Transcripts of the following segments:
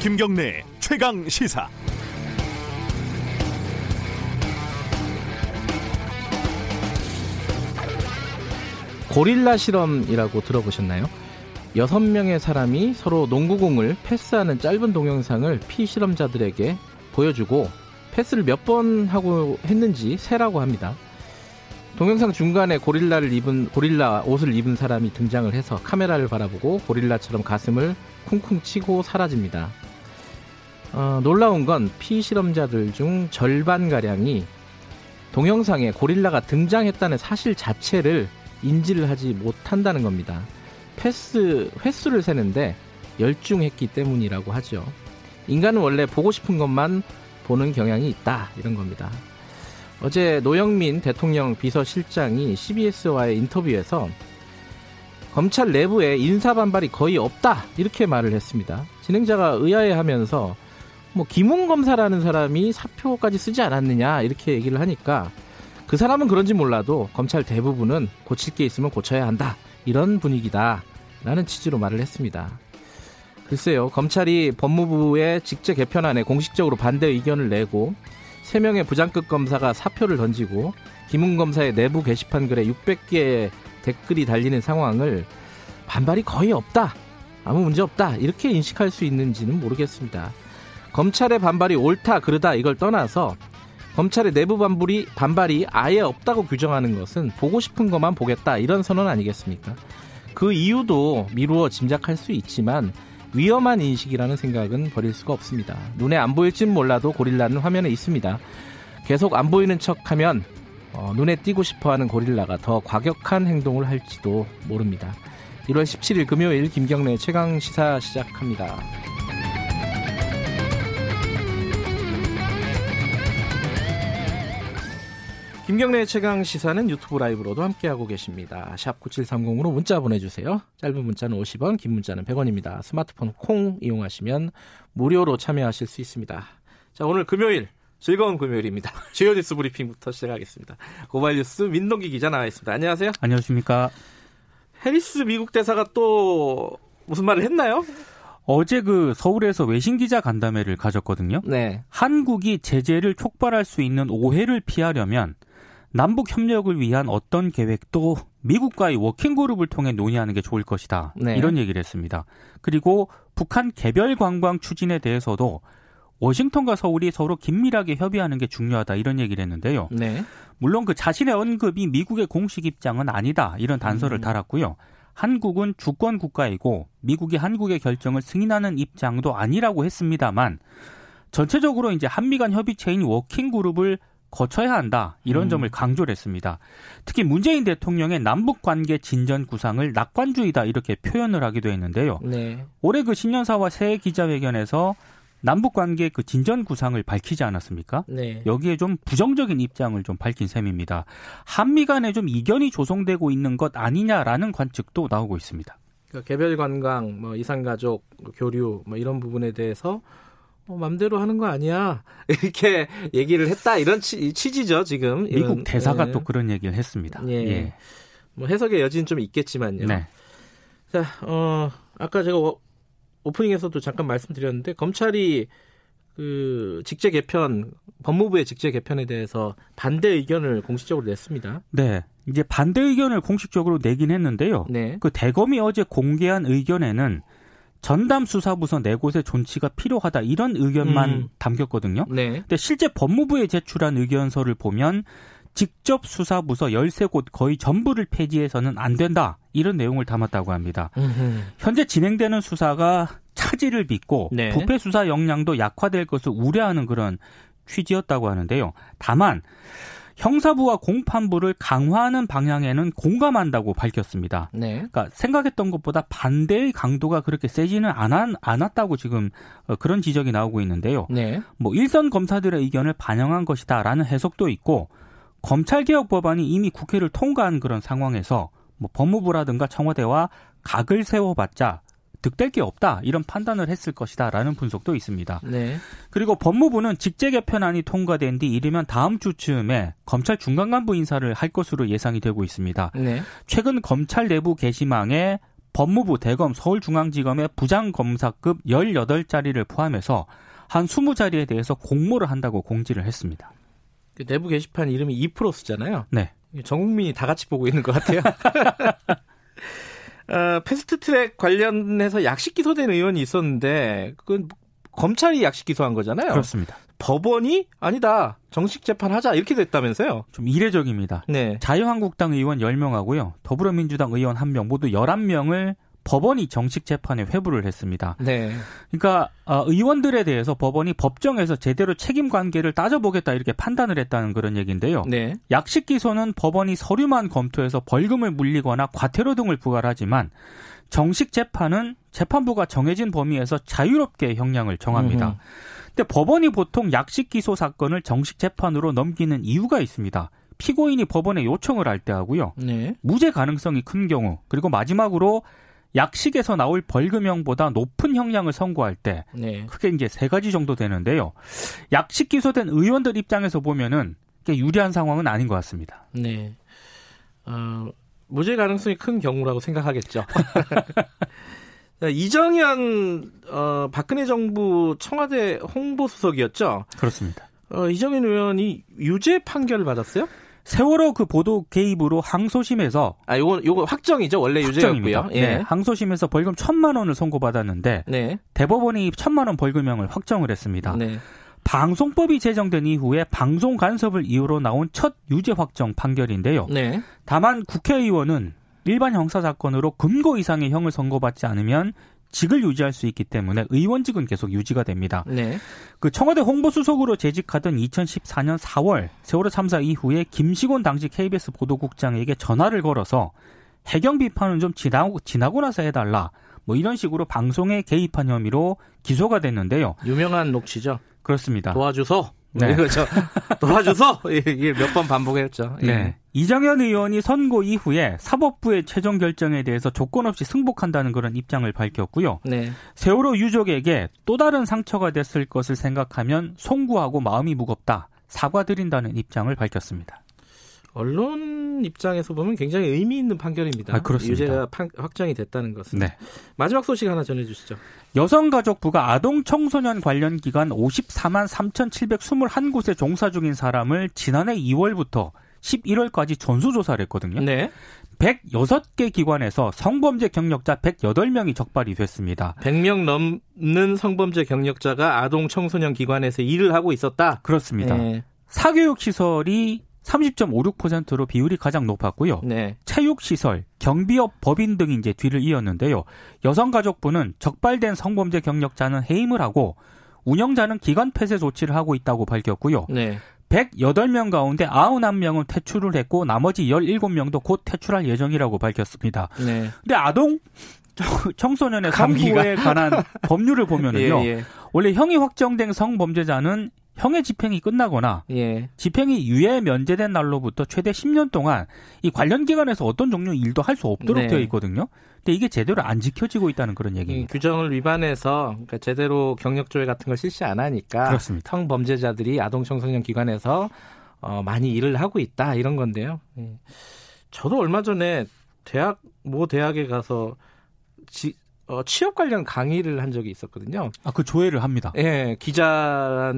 김경래 최강 시사. 고릴라 실험이라고 들어보셨나요? 6명의 사람이 서로 농구공을 패스하는 짧은 동영상을 피실험자들에게 보여주고 패스를 몇 번 하고 했는지 세라고 합니다. 동영상 중간에 고릴라 옷을 입은 사람이 등장을 해서 카메라를 바라보고 고릴라처럼 가슴을 쿵쿵 치고 사라집니다. 놀라운 건 피실험자들 중 절반가량이 동영상에 고릴라가 등장했다는 사실 자체를 인지를 하지 못한다는 겁니다. 패스 횟수를 세는데 열중했기 때문이라고 하죠. 인간은 원래 보고 싶은 것만 보는 경향이 있다, 이런 겁니다. 어제 노영민 대통령 비서실장이 CBS와의 인터뷰에서 검찰 내부에 인사 반발이 거의 없다, 이렇게 말을 했습니다. 진행자가 의아해하면서 김웅 검사라는 사람이 사표까지 쓰지 않았느냐, 이렇게 얘기를 하니까 그 사람은 그런지 몰라도 검찰 대부분은 고칠 게 있으면 고쳐야 한다, 이런 분위기다, 라는 취지로 말을 했습니다. 글쎄요, 검찰이 법무부의 직제 개편안에 공식적으로 반대 의견을 내고 3명의 부장급 검사가 사표를 던지고 김웅 검사의 내부 게시판 글에 600개의 댓글이 달리는 상황을 반발이 거의 없다, 아무 문제 없다, 이렇게 인식할 수 있는지는 모르겠습니다. 검찰의 반발이 옳다 그르다 이걸 떠나서 검찰의 내부 반발이 아예 없다고 규정하는 것은 보고 싶은 것만 보겠다, 이런 선언 아니겠습니까? 그 이유도 미루어 짐작할 수 있지만 위험한 인식이라는 생각은 버릴 수가 없습니다. 눈에 안 보일진 몰라도 고릴라는 화면에 있습니다. 계속 안 보이는 척하면 눈에 띄고 싶어하는 고릴라가 더 과격한 행동을 할지도 모릅니다. 1월 17일 금요일 김경래 최강시사 시작합니다. 김경래의 최강시사는 유튜브 라이브로도 함께하고 계십니다. 샵 9730으로 문자 보내주세요. 짧은 문자는 50원, 긴 문자는 100원입니다. 스마트폰 콩 이용하시면 무료로 참여하실 수 있습니다. 자, 오늘 금요일, 즐거운 금요일입니다. 주요 뉴스 브리핑부터 시작하겠습니다. 고발 뉴스 민동기 기자 나와 있습니다. 안녕하세요. 안녕하십니까. 해리스 미국 대사가 또 무슨 말을 했나요? 어제 서울에서 외신 기자 간담회를 가졌거든요. 네. 한국이 제재를 촉발할 수 있는 오해를 피하려면 남북 협력을 위한 어떤 계획도 미국과의 워킹그룹을 통해 논의하는 게 좋을 것이다. 네. 이런 얘기를 했습니다. 그리고 북한 개별 관광 추진에 대해서도 워싱턴과 서울이 서로 긴밀하게 협의하는 게 중요하다, 이런 얘기를 했는데요. 네. 물론 자신의 언급이 미국의 공식 입장은 아니다, 이런 단서를 달았고요. 한국은 주권 국가이고 미국이 한국의 결정을 승인하는 입장도 아니라고 했습니다만 전체적으로 한미 간 협의체인 워킹그룹을 거쳐야 한다, 이런 점을 강조를 했습니다. 특히 문재인 대통령의 남북관계 진전 구상을 낙관주의다, 이렇게 표현을 하기도 했는데요. 네. 올해 신년사와 새해 기자회견에서 남북관계 진전 구상을 밝히지 않았습니까? 네. 여기에 부정적인 입장을 밝힌 셈입니다. 한미 간에 이견이 조성되고 있는 것 아니냐라는 관측도 나오고 있습니다. 그러니까 개별 관광, 이산가족, 교류 이런 부분에 대해서 맘대로 하는 거 아니야, 이렇게 얘기를 했다, 이런 취지죠 지금. 이런, 미국 대사가 또 그런 얘기를 했습니다. 예. 예. 해석의 여지는 좀 있겠지만요. 네. 자, 아까 제가 오프닝에서도 잠깐 말씀드렸는데 검찰이 직제 개편, 법무부의 직제 개편에 대해서 반대 의견을 공식적으로 냈습니다. 네. 이제 반대 의견을 공식적으로 내긴 했는데요. 네. 대검이 어제 공개한 의견에는 전담수사부서 4곳의 존치가 필요하다, 이런 의견만 담겼거든요. 네. 근데 실제 법무부에 제출한 의견서를 보면 직접 수사부서 13곳 거의 전부를 폐지해서는 안 된다, 이런 내용을 담았다고 합니다. 현재 진행되는 수사가 차질을 빚고 네. 부패 수사 역량도 약화될 것을 우려하는 그런 취지였다고 하는데요. 다만 형사부와 공판부를 강화하는 방향에는 공감한다고 밝혔습니다. 네. 그러니까 생각했던 것보다 반대의 강도가 그렇게 세지는 않았다고 지금 그런 지적이 나오고 있는데요. 네. 일선 검사들의 의견을 반영한 것이다라는 해석도 있고 검찰개혁 법안이 이미 국회를 통과한 그런 상황에서 법무부라든가 청와대와 각을 세워봤자 득될 게 없다 이런 판단을 했을 것이다라는 분석도 있습니다. 네. 그리고 법무부는 직제 개편안이 통과된 뒤 이르면 다음 주쯤에 검찰 중간 간부 인사를 할 것으로 예상이 되고 있습니다. 네. 최근 검찰 내부 게시망에 법무부, 대검, 서울중앙지검의 부장검사급 18자리를 포함해서 한 20자리에 대해서 공모를 한다고 공지를 했습니다. 그 내부 게시판 이름이 이프로스잖아요. 네. 전 국민이 다 같이 보고 있는 것 같아요. 패스트트랙 관련해서 약식 기소된 의원이 있었는데 그건 검찰이 약식 기소한 거잖아요. 그렇습니다. 법원이 아니다, 정식 재판하자 이렇게 됐다면서요. 좀 이례적입니다. 네. 자유한국당 의원 10명하고요. 더불어민주당 의원 1명, 모두 11명을 법원이 정식 재판에 회부를 했습니다. 네. 그러니까 의원들에 대해서 법원이 법정에서 제대로 책임 관계를 따져보겠다 이렇게 판단을 했다는 그런 얘기인데요. 네. 약식 기소는 법원이 서류만 검토해서 벌금을 물리거나 과태료 등을 부과하지만 정식 재판은 재판부가 정해진 범위에서 자유롭게 형량을 정합니다. 근데 법원이 보통 약식 기소 사건을 정식 재판으로 넘기는 이유가 있습니다. 피고인이 법원에 요청을 할 때 하고요. 네. 무죄 가능성이 큰 경우, 그리고 마지막으로 약식에서 나올 벌금형보다 높은 형량을 선고할 때, 네. 크게 이제 3가지 정도 되는데요. 약식 기소된 의원들 입장에서 보면은 유리한 상황은 아닌 것 같습니다. 네, 무죄 가능성이 큰 경우라고 생각하겠죠. 이정현 박근혜 정부 청와대 홍보수석이었죠. 그렇습니다. 이정현 의원이 유죄 판결을 받았어요? 세월호 그 보도 개입으로 항소심에서 요거 확정이죠. 원래 유죄였고요. 예. 네, 항소심에서 벌금 1,000만 원을 선고받았는데, 네. 대법원이 1,000만 원 벌금형을 확정을 했습니다. 네. 방송법이 제정된 이후에 방송 간섭을 이유로 나온 첫 유죄 확정 판결인데요. 네. 다만 국회의원은 일반 형사사건으로 금고 이상의 형을 선고받지 않으면 직을 유지할 수 있기 때문에 의원직은 계속 유지가 됩니다. 네. 그 청와대 홍보수석으로 재직하던 2014년 4월 세월호 참사 이후에 김시곤 당시 KBS 보도국장에게 전화를 걸어서 해경 비판은 좀 지나고 나서 해달라, 뭐 이런 식으로 방송에 개입한 혐의로 기소가 됐는데요. 유명한 녹취죠. 그렇습니다. 도와주소. 네. 그렇죠. 도와주소. 이게 몇 번 반복했죠. 네. 예. 이정현 의원이 선고 이후에 사법부의 최종 결정에 대해서 조건 없이 승복한다는 그런 입장을 밝혔고요. 네. 세월호 유족에게 또 다른 상처가 됐을 것을 생각하면 송구하고 마음이 무겁다, 사과드린다는 입장을 밝혔습니다. 언론 입장에서 보면 굉장히 의미 있는 판결입니다. 그렇습니다. 유죄가 확정이 됐다는 것은. 네. 마지막 소식 하나 전해주시죠. 여성가족부가 아동 청소년 관련 기관 54만 3,721곳에 종사 중인 사람을 지난해 2월부터 11월까지 전수조사를 했거든요. 네. 106개 기관에서 성범죄 경력자 108명이 적발이 됐습니다. 100명 넘는 성범죄 경력자가 아동 청소년 기관에서 일을 하고 있었다? 그렇습니다. 네. 사교육시설이 30.56%로 비율이 가장 높았고요. 네. 체육시설, 경비업, 법인 등이 이제 뒤를 이었는데요. 여성가족부는 적발된 성범죄 경력자는 해임을 하고 운영자는 기간 폐쇄 조치를 하고 있다고 밝혔고요. 네. 108명 가운데 91명은 퇴출을 했고 나머지 17명도 곧 퇴출할 예정이라고 밝혔습니다. 네. 근데 아동 청소년의 성범죄에 관한 법률을 보면은요. 예, 예. 원래 형이 확정된 성범죄자는 형의 집행이 끝나거나, 예. 집행이 유예 면제된 날로부터 최대 10년 동안 이 관련 기관에서 어떤 종류의 일도 할 수 없도록, 네. 되어 있거든요. 근데 이게 제대로 안 지켜지고 있다는 그런 얘기입니다. 규정을 위반해서, 그러니까 제대로 경력조회 같은 걸 실시 안 하니까 그렇습니다. 성범죄자들이 아동청소년 기관에서 많이 일을 하고 있다 이런 건데요. 저도 얼마 전에 대학에 가서 취업 관련 강의를 한 적이 있었거든요. 그 조회를 합니다. 예, 기자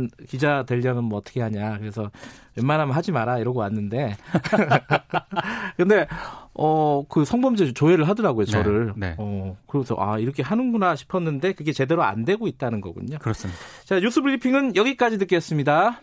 되려면 뭐 어떻게 하냐. 그래서 웬만하면 하지 마라 이러고 왔는데. 근데 그 성범죄 조회를 하더라고요, 저를. 네, 네. 그래서 이렇게 하는구나 싶었는데 그게 제대로 안 되고 있다는 거군요. 그렇습니다. 자, 뉴스 브리핑은 여기까지 듣겠습니다.